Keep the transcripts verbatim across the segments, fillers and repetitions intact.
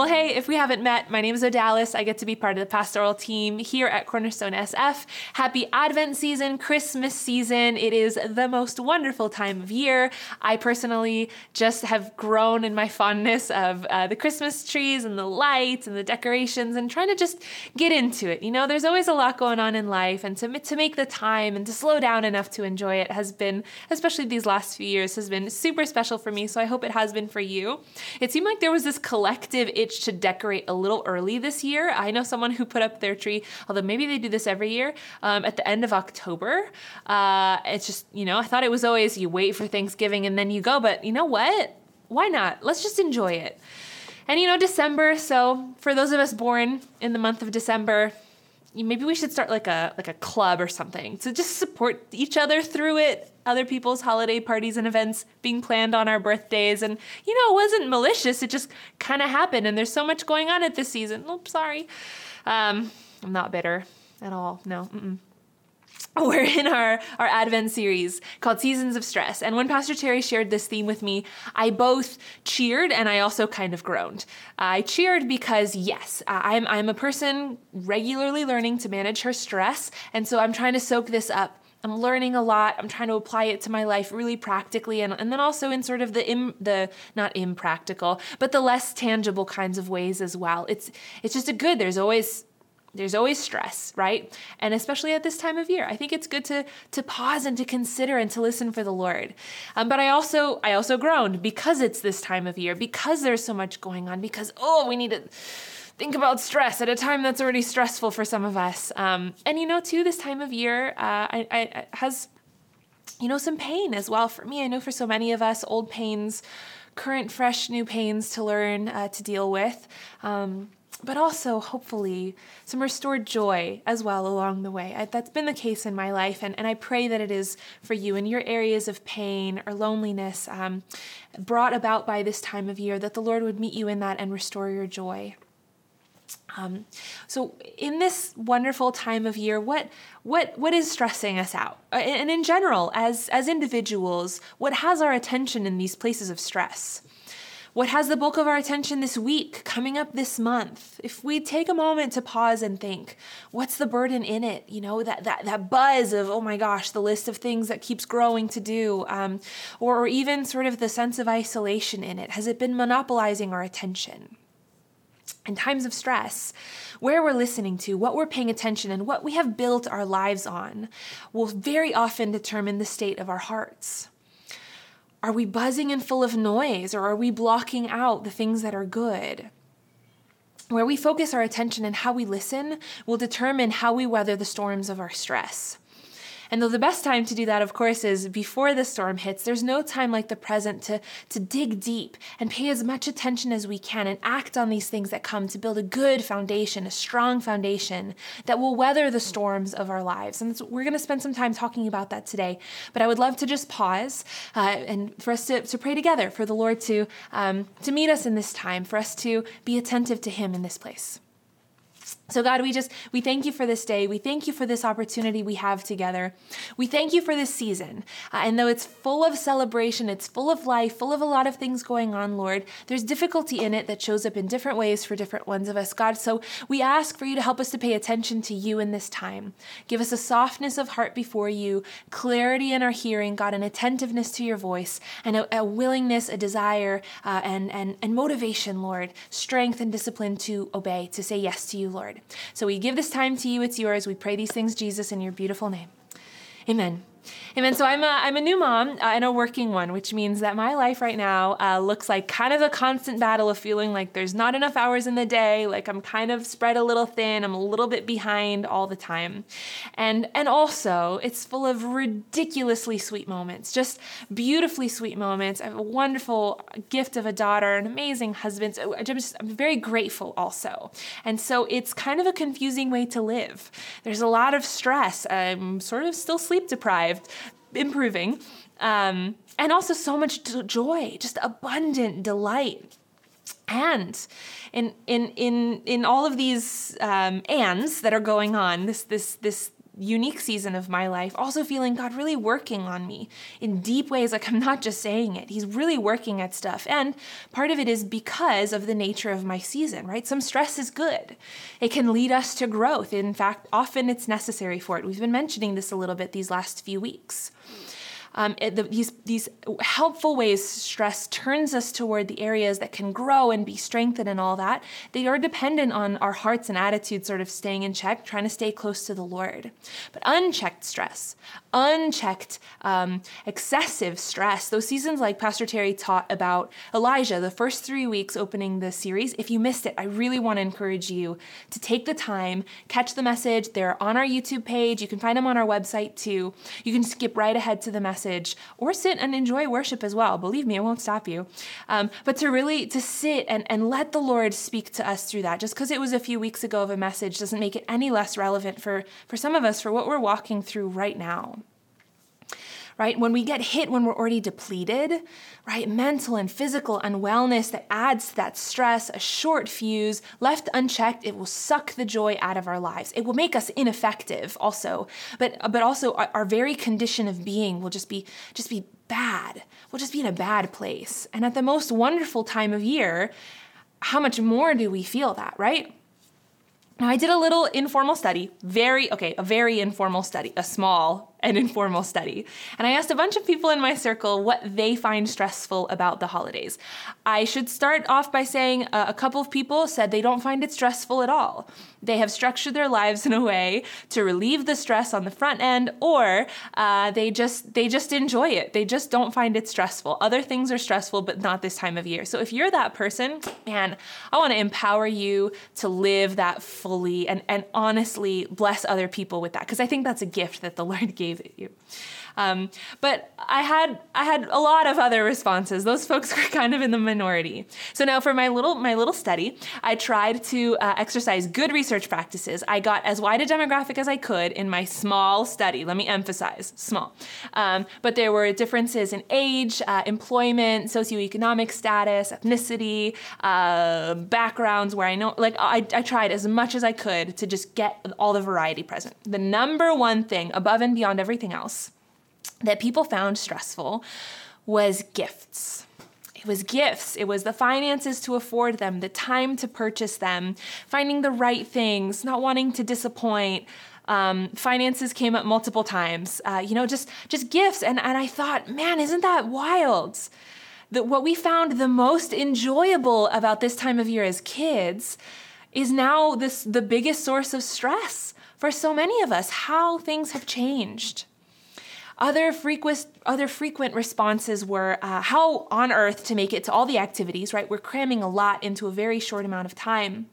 Well, hey, if we haven't met, my name is Odalis. I get to be part of the pastoral team here at Cornerstone S F. Happy Advent season, Christmas season. It is the most wonderful time of year. I personally just have grown in my fondness of uh, the Christmas trees and the lights and the decorations and trying to just get into it. You know, there's always a lot going on in life, and to, to make the time and to slow down enough to enjoy it has been, especially these last few years, has been super special for me, so I hope it has been for you. It seemed like there was this collective itch to decorate a little early this year. I know someone who put up their tree, although maybe they do this every year, um, at the end of October. Uh, it's just, you know, I thought it was always you wait for Thanksgiving and then you go, but you know what? Why not? Let's just enjoy it. And you know, December, so for those of us born in the month of December, maybe we should start like a like a club or something to just support each other through it, other people's holiday parties and events being planned on our birthdays. And, you know, it wasn't malicious. It just kind of happened. And there's so much going on at this season. Oh, sorry. Um, I'm not bitter at all. No. Mm-mm. We're in our, our Advent series called Seasons of Stress. And when Pastor Terry shared this theme with me, I both cheered and I also kind of groaned. I cheered because, yes, I'm, I'm a person regularly learning to manage her stress. And so I'm trying to soak this up. I'm learning a lot. I'm trying to apply it to my life really practically, and, and then also in sort of the im, the not impractical, but the less tangible kinds of ways as well. It's it's just a good. There's always there's always stress, right? And especially at this time of year, I think it's good to to pause and to consider and to listen for the Lord. Um, but I also I also groaned because it's this time of year, because there's so much going on, because oh we need to think about stress at a time that's already stressful for some of us. Um, and you know, too, this time of year uh, I, I, I has, you know, some pain as well for me. I know for so many of us, old pains, current, fresh, new pains to learn, uh, to deal with. Um, but also hopefully some restored joy as well along the way. I, that's been the case in my life, and, and I pray that it is for you in your areas of pain or loneliness um, brought about by this time of year, that the Lord would meet you in that and restore your joy. Um, so in this wonderful time of year, what what what is stressing us out? And in general, as as individuals, what has our attention in these places of stress? What has the bulk of our attention this week, coming up this month? If we take a moment to pause and think, what's the burden in it? You know, that that that buzz of, oh my gosh, the list of things that keeps growing to do, um, or, or even sort of the sense of isolation in it. Has it been monopolizing our attention? In times of stress, where we're listening to, what we're paying attention, and what we have built our lives on will very often determine the state of our hearts. Are we buzzing and full of noise, or are we blocking out the things that are good? Where we focus our attention and how we listen will determine how we weather the storms of our stress. And though the best time to do that, of course, is before the storm hits, there's no time like the present to, to dig deep and pay as much attention as we can and act on these things that come to build a good foundation, a strong foundation that will weather the storms of our lives. And we're going to spend some time talking about that today. But I would love to just pause uh, and for us to, to pray together, for the Lord to, um, to meet us in this time, for us to be attentive to Him in this place. So God, we just, we thank you for this day. We thank you for this opportunity we have together. We thank you for this season. Uh, and though it's full of celebration, it's full of life, full of a lot of things going on, Lord, there's difficulty in it that shows up in different ways for different ones of us, God. So we ask for you to help us to pay attention to you in this time. Give us a softness of heart before you, clarity in our hearing, God, an attentiveness to your voice, and a, a willingness, a desire, uh, and, and, and motivation, Lord, strength and discipline to obey, to say yes to you, Lord. So we give this time to you. It's yours. We pray these things, Jesus, in your beautiful name. Amen. Amen. So I'm a, I'm a new mom uh, and a working one, which means that my life right now uh, looks like kind of a constant battle of feeling like there's not enough hours in the day, like I'm kind of spread a little thin, I'm a little bit behind all the time. And and also, it's full of ridiculously sweet moments, just beautifully sweet moments. I have a wonderful gift of a daughter, an amazing husband. So I'm, just, I'm very grateful also. And so it's kind of a confusing way to live. There's a lot of stress. I'm sort of still sleep deprived. Improving, um, and also so much joy, just abundant delight. And in in in in all of these um, ands that are going on, this this this unique season of my life, also feeling God really working on me in deep ways. Like, I'm not just saying it. He's really working at stuff. And part of it is because of the nature of my season, right? Some stress is good. It can lead us to growth. In fact, often it's necessary for it. We've been mentioning this a little bit these last few weeks. Um, it, the, these, these helpful ways stress turns us toward the areas that can grow and be strengthened and all that. They are dependent on our hearts and attitudes sort of staying in check, trying to stay close to the Lord. But unchecked stress, unchecked um, excessive stress, those seasons like Pastor Terry taught about Elijah, the first three weeks opening the series. If you missed it, I really want to encourage you to take the time, catch the message. They're on our YouTube page. You can find them on our website too. You can skip right ahead to the message. Message, or sit and enjoy worship as well. Believe me, it won't stop you. Um, but to really to sit and, and let the Lord speak to us through that. Just because it was a few weeks ago of a message doesn't make it any less relevant for, for some of us for what we're walking through right now. Right? When we get hit, when we're already depleted, right? Mental and physical unwellness that adds to that stress, a short fuse, left unchecked, it will suck the joy out of our lives. It will make us ineffective also, but but also our, our very condition of being will just be just be bad. We'll just be in a bad place. And at the most wonderful time of year, how much more do we feel that, right? Now, I did a little informal study, very, okay, a very informal study, a small and informal study. And I asked a bunch of people in my circle what they find stressful about the holidays. I should start off by saying uh, a couple of people said they don't find it stressful at all. They have structured their lives in a way to relieve the stress on the front end, or uh, they just they just enjoy it. They just don't find it stressful. Other things are stressful, but not this time of year. So if you're that person, man, I want to empower you to live that fully and, and honestly bless other people with that, because I think that's a gift that the Lord gave you. Um, but I had I had a lot of other responses. Those folks were kind of in the minority. So now for my little my little study, I tried to uh, exercise good research practices. I got as wide a demographic as I could in my small study. Let me emphasize small. Um, but there were differences in age, uh, employment, socioeconomic status, ethnicity, uh, backgrounds. Where I know, like I, I tried as much as I could to just get all the variety present. The number one thing, above and beyond everything else, that people found stressful was gifts. It was gifts. It was the finances to afford them, the time to purchase them, finding the right things, not wanting to disappoint. Um, finances came up multiple times, uh, you know, just, just gifts. And, and I thought, man, isn't that wild? That what we found the most enjoyable about this time of year as kids is now this the biggest source of stress for so many of us, how things have changed. Other frequent, other frequent responses were uh, how on earth to make it to all the activities, right? We're cramming a lot into a very short amount of time.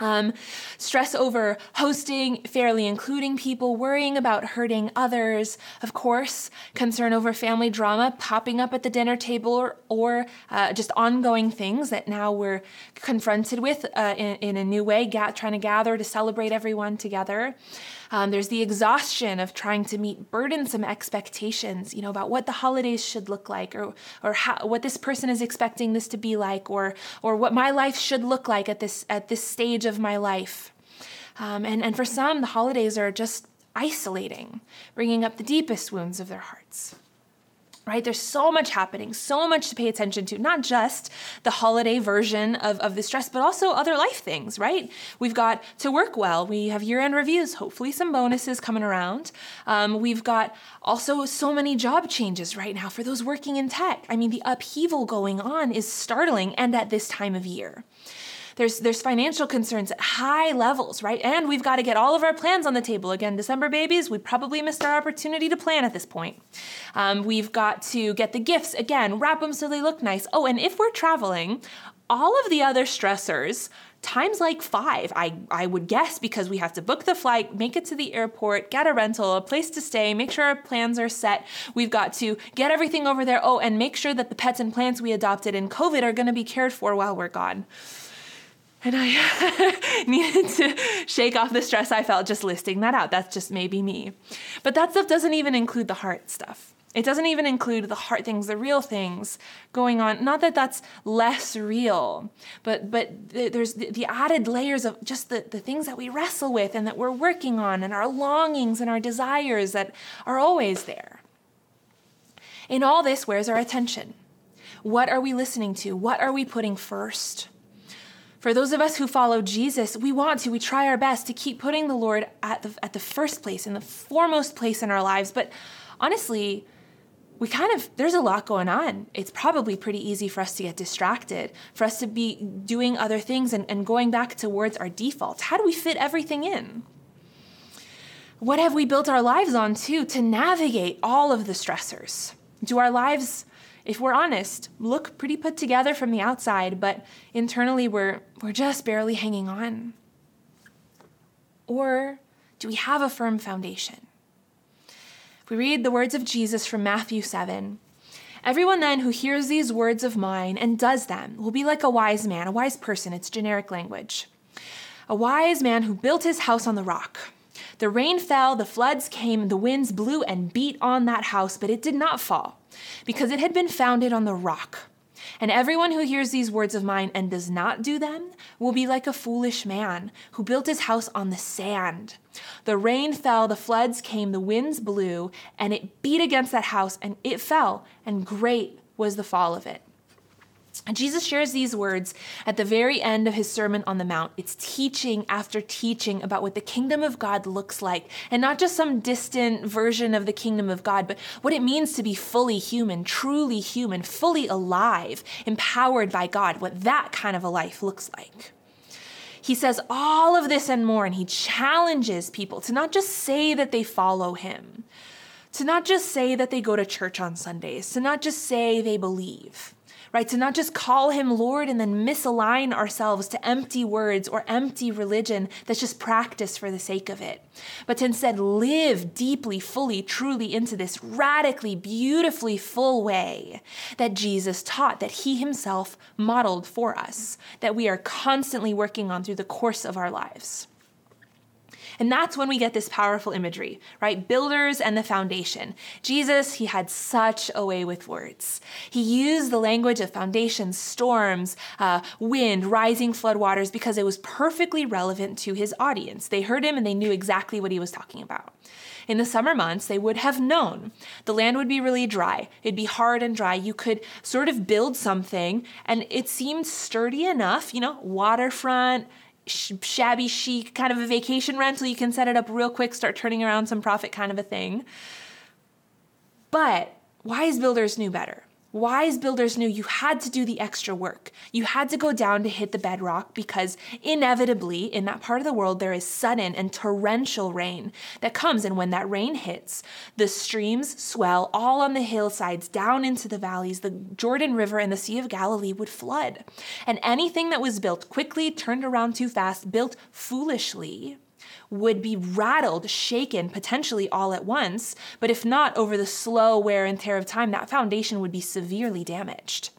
Um, stress over hosting, fairly including people, worrying about hurting others, of course, concern over family drama popping up at the dinner table, or, or uh, just ongoing things that now we're confronted with uh, in, in a new way, ga- trying to gather to celebrate everyone together. Um, there's the exhaustion of trying to meet burdensome expectations, you know, about what the holidays should look like, or or how, what this person is expecting this to be like, or or what my life should look like at this at this stage of my life. Um, and, and for some, the holidays are just isolating, bringing up the deepest wounds of their hearts. Right? There's so much happening, so much to pay attention to, not just the holiday version of, of the stress, but also other life things, right? We've got to work well. We have year-end reviews, hopefully some bonuses coming around. Um, we've got also so many job changes right now for those working in tech. I mean, the upheaval going on is startling, and at this time of year. There's there's financial concerns at high levels, right? And we've got to get all of our plans on the table. Again, December babies, we probably missed our opportunity to plan at this point. Um, we've got to get the gifts, again, wrap them so they look nice. Oh, and if we're traveling, all of the other stressors, times like five, I, I would guess, because we have to book the flight, make it to the airport, get a rental, a place to stay, make sure our plans are set. We've got to get everything over there. Oh, and make sure that the pets and plants we adopted in COVID are going to be cared for while we're gone. And I needed to shake off the stress I felt just listing that out. That's just maybe me. But that stuff doesn't even include the heart stuff. It doesn't even include the hard things, the real things going on. Not that that's less real, but but there's the added layers of just the, the things that we wrestle with and that we're working on, and our longings and our desires that are always there. In all this, where's our attention? What are we listening to? What are we putting first? For those of us who follow Jesus, we want to, we try our best to keep putting the Lord at the, at the first place, in the foremost place in our lives. But honestly, we kind of, there's a lot going on. It's probably pretty easy for us to get distracted, for us to be doing other things and, and going back towards our defaults. How do we fit everything in? What have we built our lives on too, to navigate all of the stressors? Do our lives, if we're honest, look pretty put together from the outside, but internally we're we're just barely hanging on? Or do we have a firm foundation? If we read the words of Jesus from Matthew seven, everyone then who hears these words of mine and does them will be like a wise man, a wise person, it's generic language. A wise man who built his house on the rock. The rain fell, the floods came, the winds blew and beat on that house, but it did not fall, because it had been founded on the rock. And everyone who hears these words of mine and does not do them will be like a foolish man who built his house on the sand. The rain fell, the floods came, the winds blew, and it beat against that house, and it fell, and great was the fall of it. And Jesus shares these words at the very end of his Sermon on the Mount. It's teaching after teaching about what the kingdom of God looks like, and not just some distant version of the kingdom of God, but what it means to be fully human, truly human, fully alive, empowered by God, what that kind of a life looks like. He says all of this and more, and he challenges people to not just say that they follow him, to not just say that they go to church on Sundays, to not just say they believe. Right, to not just call him Lord and then misalign ourselves to empty words or empty religion that's just practice for the sake of it, but to instead live deeply, fully, truly into this radically, beautifully full way that Jesus taught, that he himself modeled for us, that we are constantly working on through the course of our lives. And that's when we get this powerful imagery, right? Builders and the foundation. Jesus, he had such a way with words. He used the language of foundations, storms, uh, wind, rising floodwaters, because it was perfectly relevant to his audience. They heard him and they knew exactly what he was talking about. In the summer months, they would have known. The land would be really dry. It'd be hard and dry. You could sort of build something, and it seemed sturdy enough, you know, waterfront, shabby chic, kind of a vacation rental. You can set it up real quick, start turning around some profit kind of a thing. But wise builders knew better. Wise builders knew you had to do the extra work. You had to go down to hit the bedrock, because inevitably in that part of the world, there is sudden and torrential rain that comes. And when that rain hits, the streams swell all on the hillsides, down into the valleys. The Jordan River and the Sea of Galilee would flood. And anything that was built quickly, turned around too fast, built foolishly, would be rattled, shaken, potentially all at once, but if not, over the slow wear and tear of time, that foundation would be severely damaged.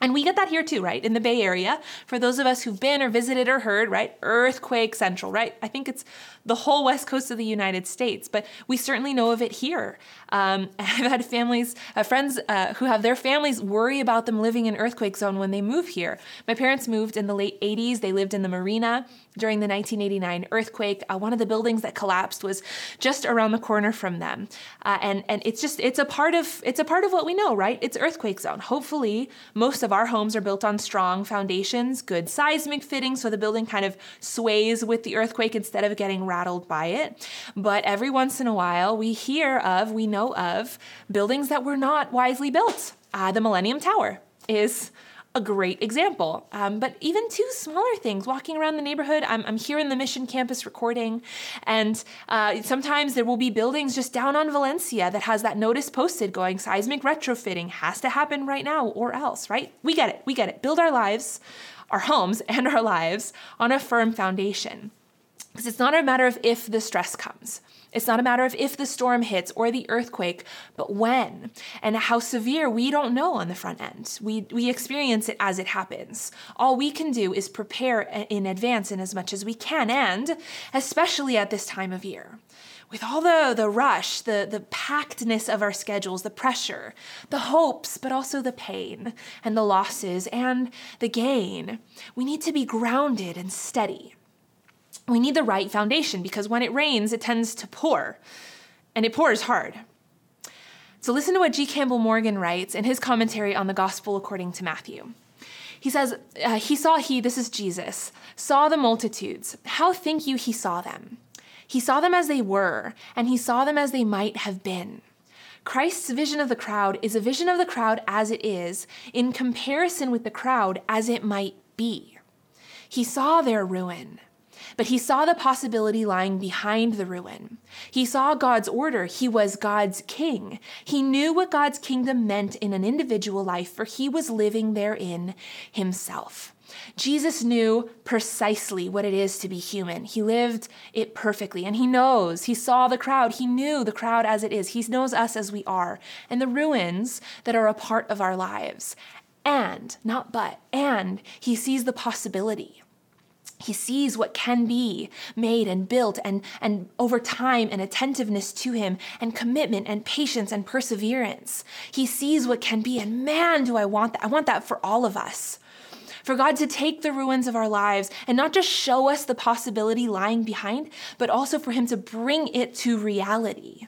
And we get that here too, right? In the Bay Area, for those of us who've been or visited or heard, right? Earthquake central, right? I think it's the whole west coast of the United States, but we certainly know of it here. Um, I've had families, uh, friends uh, who have their families worry about them living in earthquake zone when they move here. My parents moved in the late eighties. They lived in the marina during the nineteen eighty-nine earthquake. Uh, one of the buildings that collapsed was just around the corner from them. Uh, and, and it's just, it's a part of, it's a part of what we know, right? It's earthquake zone. Hopefully most of of our homes are built on strong foundations, good seismic fittings, so the building kind of sways with the earthquake instead of getting rattled by it. But every once in a while, we hear of, we know of, buildings that were not wisely built. Uh, the Millennium Tower is a great example. Um, but even two smaller things, walking around the neighborhood, I'm, I'm here in the Mission Campus recording, and uh, sometimes there will be buildings just down on Valencia that has that notice posted going, seismic retrofitting has to happen right now or else, right? We get it, we get it. Build our lives, our homes and our lives on a firm foundation. Because it's not a matter of if the stress comes. It's not a matter of if the storm hits or the earthquake, but when and how severe, we don't know on the front end. We we experience it as it happens. All we can do is prepare in advance in as much as we can, and especially at this time of year, with all the, the rush, the, the packedness of our schedules, the pressure, the hopes, but also the pain and the losses and the gain, we need to be grounded and steady. We need the right foundation because when it rains, it tends to pour, and it pours hard. So listen to what G. Campbell Morgan writes in his commentary on the Gospel according to Matthew. He says, uh, he saw he, this is Jesus, saw the multitudes. How think you he saw them? He saw them as they were, and he saw them as they might have been. Christ's vision of the crowd is a vision of the crowd as it is, in comparison with the crowd as it might be. He saw their ruin, but he saw the possibility lying behind the ruin. He saw God's order. He was God's king. He knew what God's kingdom meant in an individual life, for he was living therein himself. Jesus knew precisely what it is to be human. He lived it perfectly, and he knows. He saw the crowd. He knew the crowd as it is. He knows us as we are, and the ruins that are a part of our lives. And, not but, and he sees the possibility. He sees what can be made and built, and, and over time and attentiveness to him and commitment and patience and perseverance. He sees what can be, and man, do I want that. I want that for all of us. For God to take the ruins of our lives and not just show us the possibility lying behind, but also for him to bring it to reality.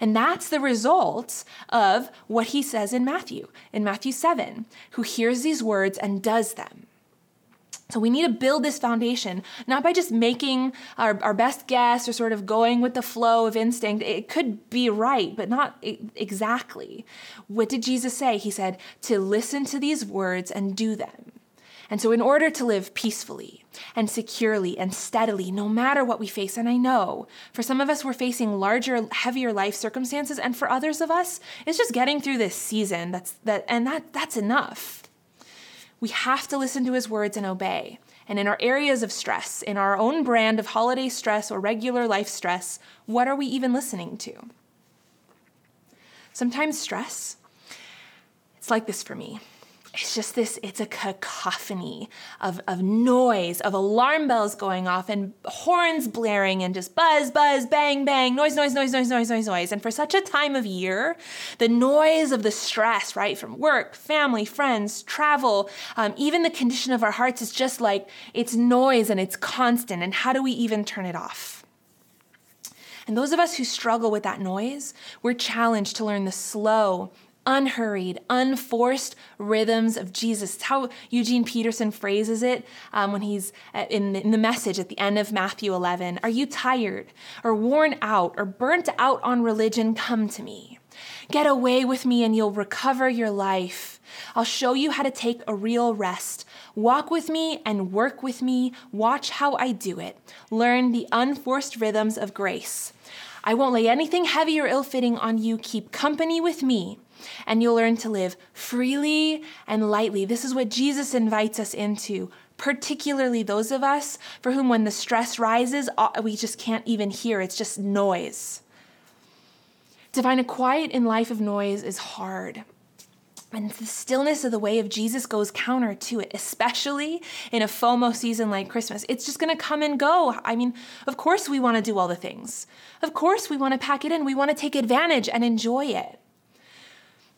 And that's the result of what he says in Matthew, in Matthew seven, who hears these words and does them. So we need to build this foundation, not by just making our, our best guess or sort of going with the flow of instinct. It could be right, but not exactly. What did Jesus say? He said, to listen to these words and do them. And so in order to live peacefully and securely and steadily, no matter what we face, and I know for some of us, we're facing larger, heavier life circumstances. And for others of us, it's just getting through this season. That's that, and that that's enough. We have to listen to his words and obey. And in our areas of stress, in our own brand of holiday stress or regular life stress, what are we even listening to? Sometimes stress, it's like this for me. It's just this, it's a cacophony of, of noise, of alarm bells going off and horns blaring and just buzz, buzz, bang, bang, noise, noise, noise, noise, noise, noise, noise. And for such a time of year, the noise of the stress, right, from work, family, friends, travel, um, even the condition of our hearts is just like, it's noise and it's constant. And how do we even turn it off? And those of us who struggle with that noise, we're challenged to learn the slow, unhurried, unforced rhythms of Jesus. It's how Eugene Peterson phrases it um, when he's in the, in the message at the end of Matthew eleven. Are you tired or worn out or burnt out on religion? Come to me. Get away with me and you'll recover your life. I'll show you how to take a real rest. Walk with me and work with me. Watch how I do it. Learn the unforced rhythms of grace. I won't lay anything heavy or ill-fitting on you. Keep company with me, and you'll learn to live freely and lightly. This is what Jesus invites us into, particularly those of us for whom when the stress rises, we just can't even hear. It's just noise. To find a quiet in life of noise is hard. And the stillness of the way of Jesus goes counter to it, especially in a FOMO season like Christmas. It's just going to come and go. I mean, of course we want to do all the things. Of course we want to pack it in. We want to take advantage and enjoy it.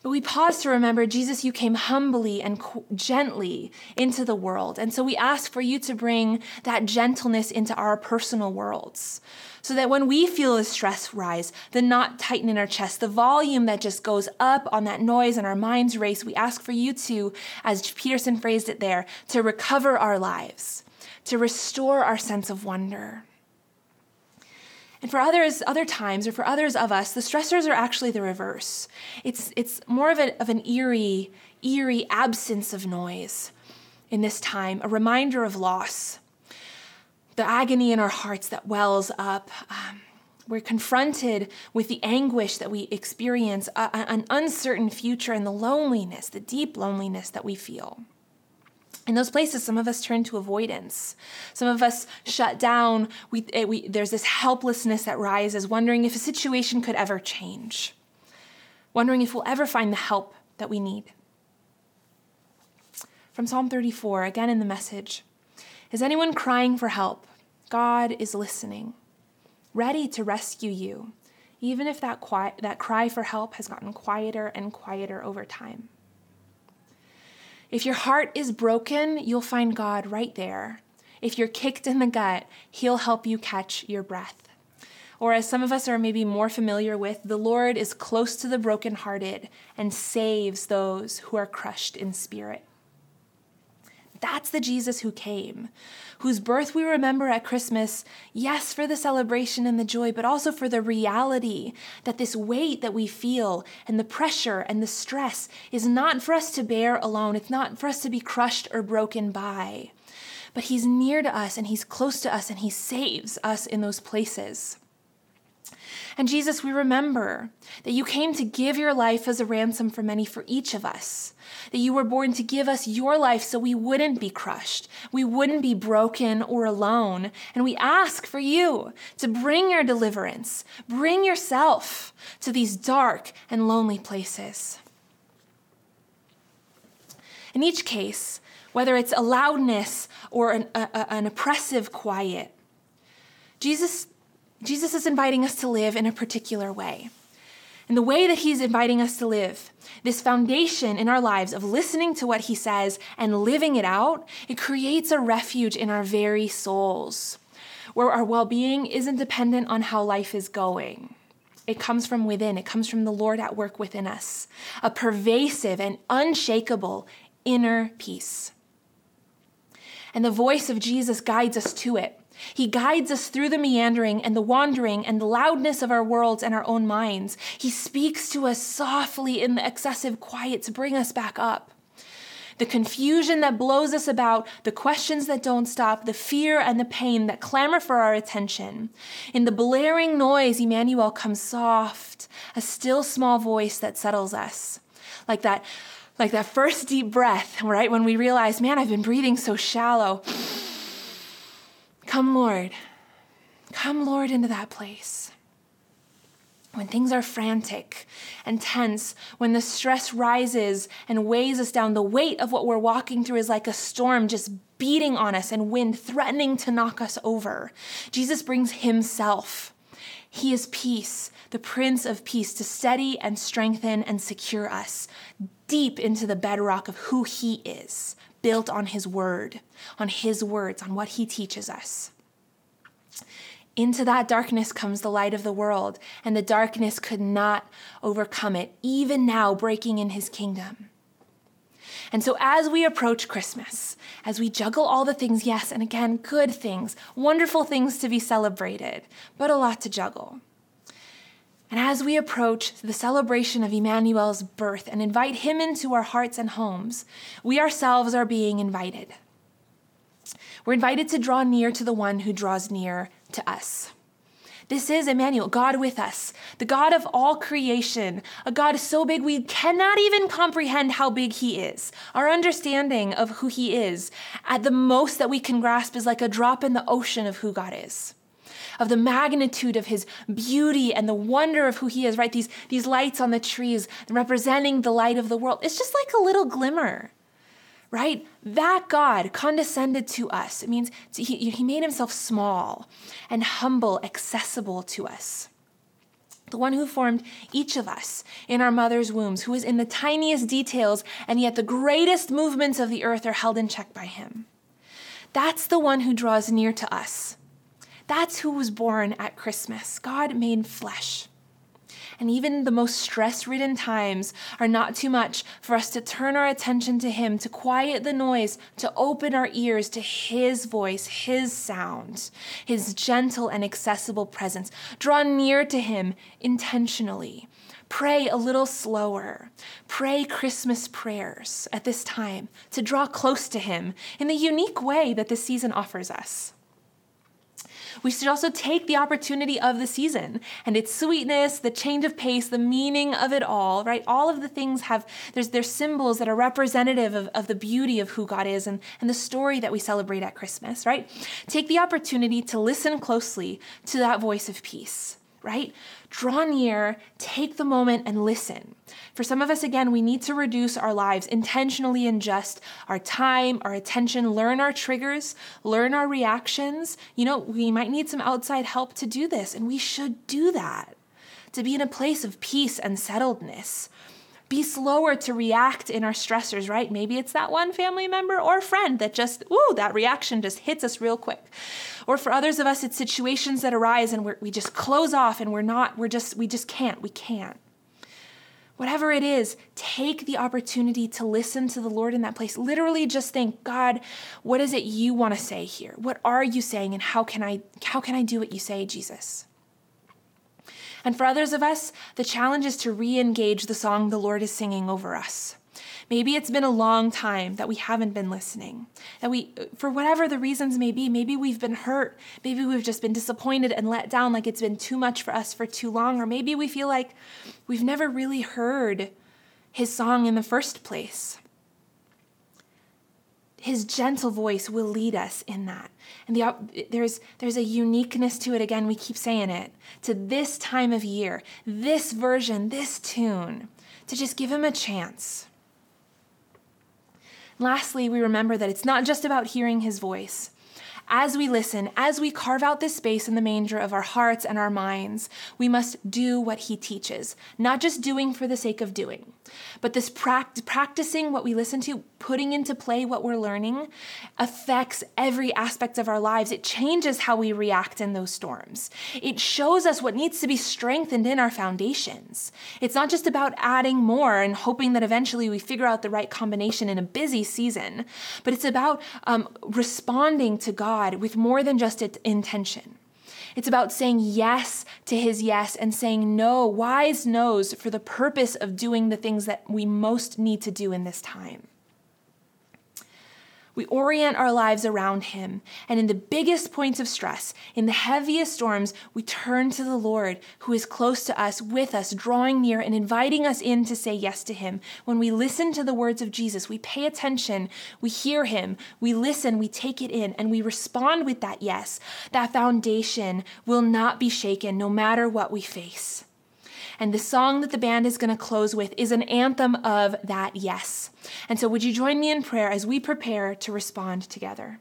But we pause to remember, Jesus, you came humbly and qu- gently into the world. And so we ask for you to bring that gentleness into our personal worlds so that when we feel the stress rise, the knot tighten in our chest, the volume that just goes up on that noise and our minds race, we ask for you to, as Peterson phrased it there, to recover our lives, to restore our sense of wonder. And for others, other times, or for others of us, the stressors are actually the reverse. It's it's more of, a, of an eerie, eerie absence of noise in this time, a reminder of loss, the agony in our hearts that wells up. Um, we're confronted with the anguish that we experience, a, a, an uncertain future, and the loneliness, the deep loneliness that we feel. In those places, some of us turn to avoidance. Some of us shut down. We, we, there's this helplessness that rises, wondering if a situation could ever change, wondering if we'll ever find the help that we need. From Psalm thirty-four, again in the message, is anyone crying for help? God is listening. ready to rescue you, even if that, quiet, that cry for help has gotten quieter and quieter over time. If your heart is broken, you'll find God right there. If you're kicked in the gut, he'll help you catch your breath. Or as some of us are maybe more familiar with, the Lord is close to the brokenhearted and saves those who are crushed in spirit. That's the Jesus who came, whose birth we remember at Christmas, yes, for the celebration and the joy, but also for the reality that this weight that we feel and the pressure and the stress is not for us to bear alone. It's not for us to be crushed or broken by, but he's near to us and he's close to us and he saves us in those places. And Jesus, we remember that you came to give your life as a ransom for many, for each of us, that you were born to give us your life so we wouldn't be crushed, we wouldn't be broken or alone. And we ask for you to bring your deliverance, bring yourself to these dark and lonely places. In each case, whether it's a loudness or an, a, a, an oppressive quiet, Jesus Jesus is inviting us to live in a particular way. And the way that he's inviting us to live, this foundation in our lives of listening to what he says and living it out, it creates a refuge in our very souls, where our well-being isn't dependent on how life is going. It comes from within. It comes from the Lord at work within us, a pervasive and unshakable inner peace. And the voice of Jesus guides us to it. He guides us through the meandering and the wandering and the loudness of our worlds and our own minds. He speaks to us softly in the excessive quiet to bring us back up. The confusion that blows us about, the questions that don't stop, the fear and the pain that clamor for our attention. In the blaring noise, Emmanuel comes soft, a still small voice that settles us. Like that, like that first deep breath, right? When we realize, man, I've been breathing so shallow. Come, Lord. Come, Lord, into that place. When things are frantic and tense, when the stress rises and weighs us down, the weight of what we're walking through is like a storm just beating on us and wind threatening to knock us over. Jesus brings himself. He is peace, the Prince of Peace, to steady and strengthen and secure us deep into the bedrock of who he is, built on his word, on his words, on what he teaches us. Into that darkness comes the light of the world, and the darkness could not overcome it, even now breaking in his kingdom. And so as we approach Christmas, as we juggle all the things, yes, and again, good things, wonderful things to be celebrated, but a lot to juggle. And as we approach the celebration of Emmanuel's birth and invite him into our hearts and homes, we ourselves are being invited. We're invited to draw near to the one who draws near to us. This is Emmanuel, God with us, the God of all creation, a God so big we cannot even comprehend how big he is. Our understanding of who he is, at the most that we can grasp, is like a drop in the ocean of who God is, of the magnitude of his beauty and the wonder of who he is, right? These, these lights on the trees representing the light of the world. It's just like a little glimmer, right? That God condescended to us. It means he, he made himself small and humble, accessible to us. The one who formed each of us in our mother's wombs, who is in the tiniest details, and yet the greatest movements of the earth are held in check by him. That's the one who draws near to us. That's who was born at Christmas, God made flesh. And even the most stress-ridden times are not too much for us to turn our attention to him, to quiet the noise, to open our ears to his voice, his sound, his gentle and accessible presence. Draw near to him intentionally. Pray a little slower. Pray Christmas prayers at this time to draw close to him in the unique way that this season offers us. We should also take the opportunity of the season and its sweetness, the change of pace, the meaning of it all, right? All of the things have, there's there's symbols that are representative of, of the beauty of who God is and, and the story that we celebrate at Christmas, right? Take the opportunity to listen closely to that voice of peace. right? Draw near, take the moment, and listen. For some of us, again, we need to reduce our lives intentionally and just our time, our attention, learn our triggers, learn our reactions. You know, we might need some outside help to do this, and we should do that, to be in a place of peace and settledness. Be slower to react in our stressors, right? Maybe it's that one family member or friend that just, ooh, that reaction just hits us real quick. Or for others of us, it's situations that arise and we're, we just close off and we're not, we're just, we just can't, we can't. Whatever it is, take the opportunity to listen to the Lord in that place. Literally just think, God, what is it you want to say here? What are you saying? And how can I, how can I do what you say, Jesus? And for others of us, the challenge is to re-engage the song the Lord is singing over us. Maybe it's been a long time that we haven't been listening, that we, for whatever the reasons may be, maybe we've been hurt, maybe we've just been disappointed and let down, like it's been too much for us for too long, or maybe we feel like we've never really heard his song in the first place. His gentle voice will lead us in that. And the, there's there's a uniqueness to it. Again, we keep saying it. To this time of year, this version, this tune, to just give him a chance. And lastly, we remember that it's not just about hearing his voice. As we listen, as we carve out this space in the manger of our hearts and our minds, we must do what he teaches, not just doing for the sake of doing, but this pract- practicing what we listen to, putting into play what we're learning, affects every aspect of our lives. It changes how we react in those storms. It shows us what needs to be strengthened in our foundations. It's not just about adding more and hoping that eventually we figure out the right combination in a busy season, but it's about um, responding to God with more than just its intention. It's about saying yes to his yes and saying no, wise no's, for the purpose of doing the things that we most need to do in this time. We orient our lives around him, and in the biggest points of stress, in the heaviest storms, we turn to the Lord who is close to us, with us, drawing near and inviting us in to say yes to him. When we listen to the words of Jesus, we pay attention, we hear him, we listen, we take it in, and we respond with that yes. That foundation will not be shaken no matter what we face. And the song that the band is going to close with is an anthem of that yes. And so would you join me in prayer as we prepare to respond together?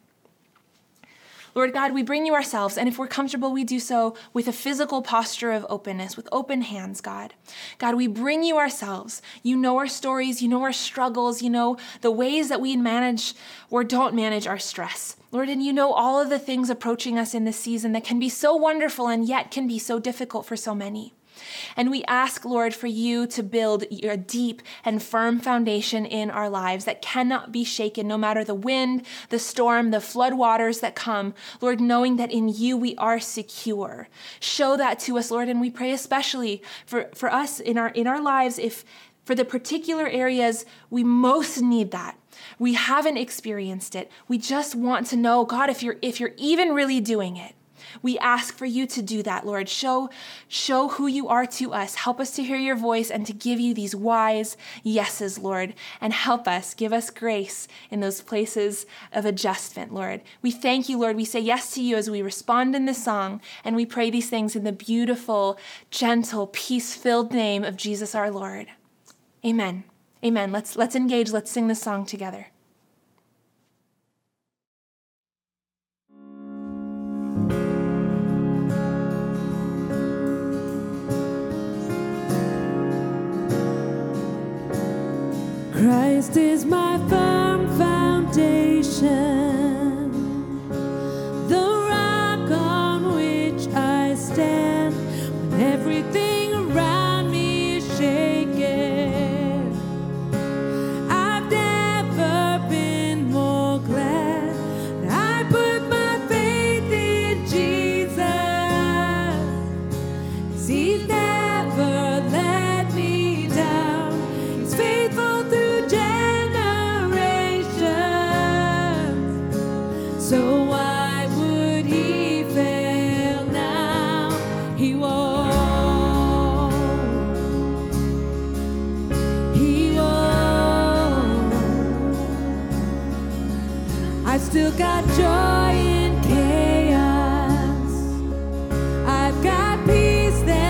Lord God, we bring you ourselves, and if we're comfortable, we do so with a physical posture of openness, with open hands, God. God, we bring you ourselves. You know our stories, you know our struggles, you know the ways that we manage or don't manage our stress. Lord, and you know all of the things approaching us in this season that can be so wonderful and yet can be so difficult for so many. And we ask, Lord, for you to build a deep and firm foundation in our lives that cannot be shaken, no matter the wind, the storm, the floodwaters that come. Lord, knowing that in you we are secure. Show that to us, Lord, and we pray especially for, for us in our in our lives, if for the particular areas we most need that. We haven't experienced it. We just want to know, God, if you're if you're even really doing it. We ask for you to do that, Lord. Show, show who you are to us. Help us to hear your voice and to give you these wise yeses, Lord. And help us, give us grace in those places of adjustment, Lord. We thank you, Lord. We say yes to you as we respond in this song. And we pray these things in the beautiful, gentle, peace-filled name of Jesus our Lord. Amen. Amen. Let's, let's engage. Let's sing this song together. Christ is my firm foundation, the rock on which I stand. When everything around me is shaken, I've never been more glad that I put my faith in Jesus. 'Cause he's never let me down. He's faithful through so why would he fail now? He won't. He won't. I've still got joy in chaos. I've got peace that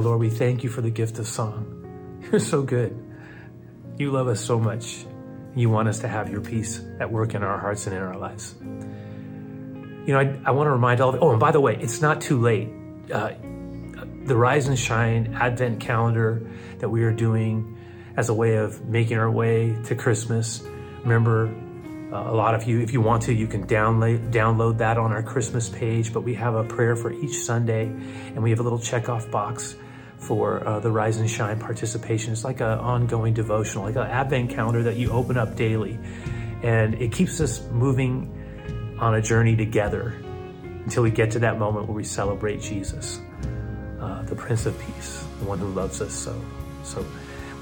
Lord, we thank you for the gift of song. You're so good. You love us so much. You want us to have your peace at work in our hearts and in our lives. You know, I, I want to remind all of, oh, and by the way, it's not too late. Uh, the Rise and Shine Advent calendar that we are doing as a way of making our way to Christmas. Remember, uh, a lot of you, if you want to, you can download, download that on our Christmas page, but we have a prayer for each Sunday, and we have a little checkoff box for uh, the Rise and Shine participation. It's like an ongoing devotional, like an Advent calendar that you open up daily. And it keeps us moving on a journey together until we get to that moment where we celebrate Jesus, uh, the Prince of Peace, the one who loves us so. So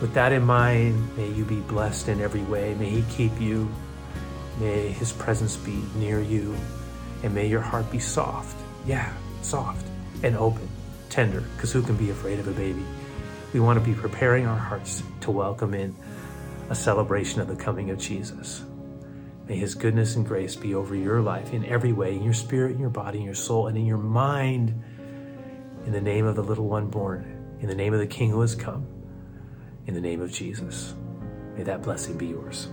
with that in mind, may you be blessed in every way. May he keep you. May his presence be near you. And may your heart be soft. Yeah, soft and open. Tender, because who can be afraid of a baby? We want to be preparing our hearts to welcome in a celebration of the coming of Jesus. May his goodness and grace be over your life in every way, in your spirit, in your body, in your soul, and in your mind, in the name of the little one born, in the name of the King who has come, in the name of Jesus. May that blessing be yours.